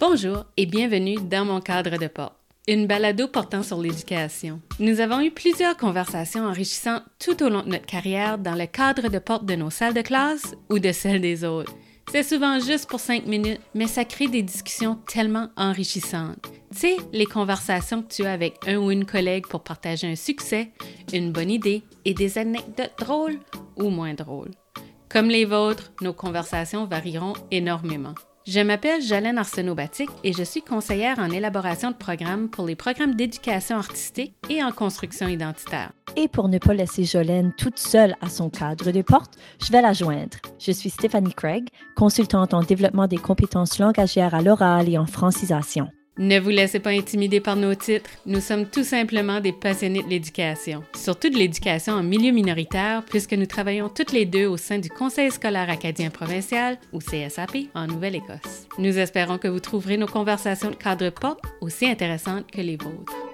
Bonjour et bienvenue dans mon cadre de porte, une balado portant sur l'éducation. Nous avons eu plusieurs conversations enrichissantes tout au long de notre carrière dans le cadre de porte de nos salles de classe ou de celles des autres. C'est souvent juste pour 5 minutes, mais ça crée des discussions tellement enrichissantes. Tu sais, les conversations que tu as avec un ou une collègue pour partager un succès, une bonne idée et des anecdotes drôles ou moins drôles. Comme les vôtres, nos conversations varieront énormément. Je m'appelle Jolaine Arsenault-Batique et je suis conseillère en élaboration de programmes pour les programmes d'éducation artistique et en construction identitaire. Et pour ne pas laisser Jolaine toute seule à son cadre de porte, je vais la joindre. Je suis Stéphanie Craig, consultante en développement des compétences langagières à l'oral et en francisation. Ne vous laissez pas intimider par nos titres, nous sommes tout simplement des passionnés de l'éducation, surtout de l'éducation en milieu minoritaire puisque nous travaillons toutes les deux au sein du Conseil scolaire acadien provincial, ou CSAP, en Nouvelle-Écosse. Nous espérons que vous trouverez nos conversations de cadre-porte aussi intéressantes que les vôtres.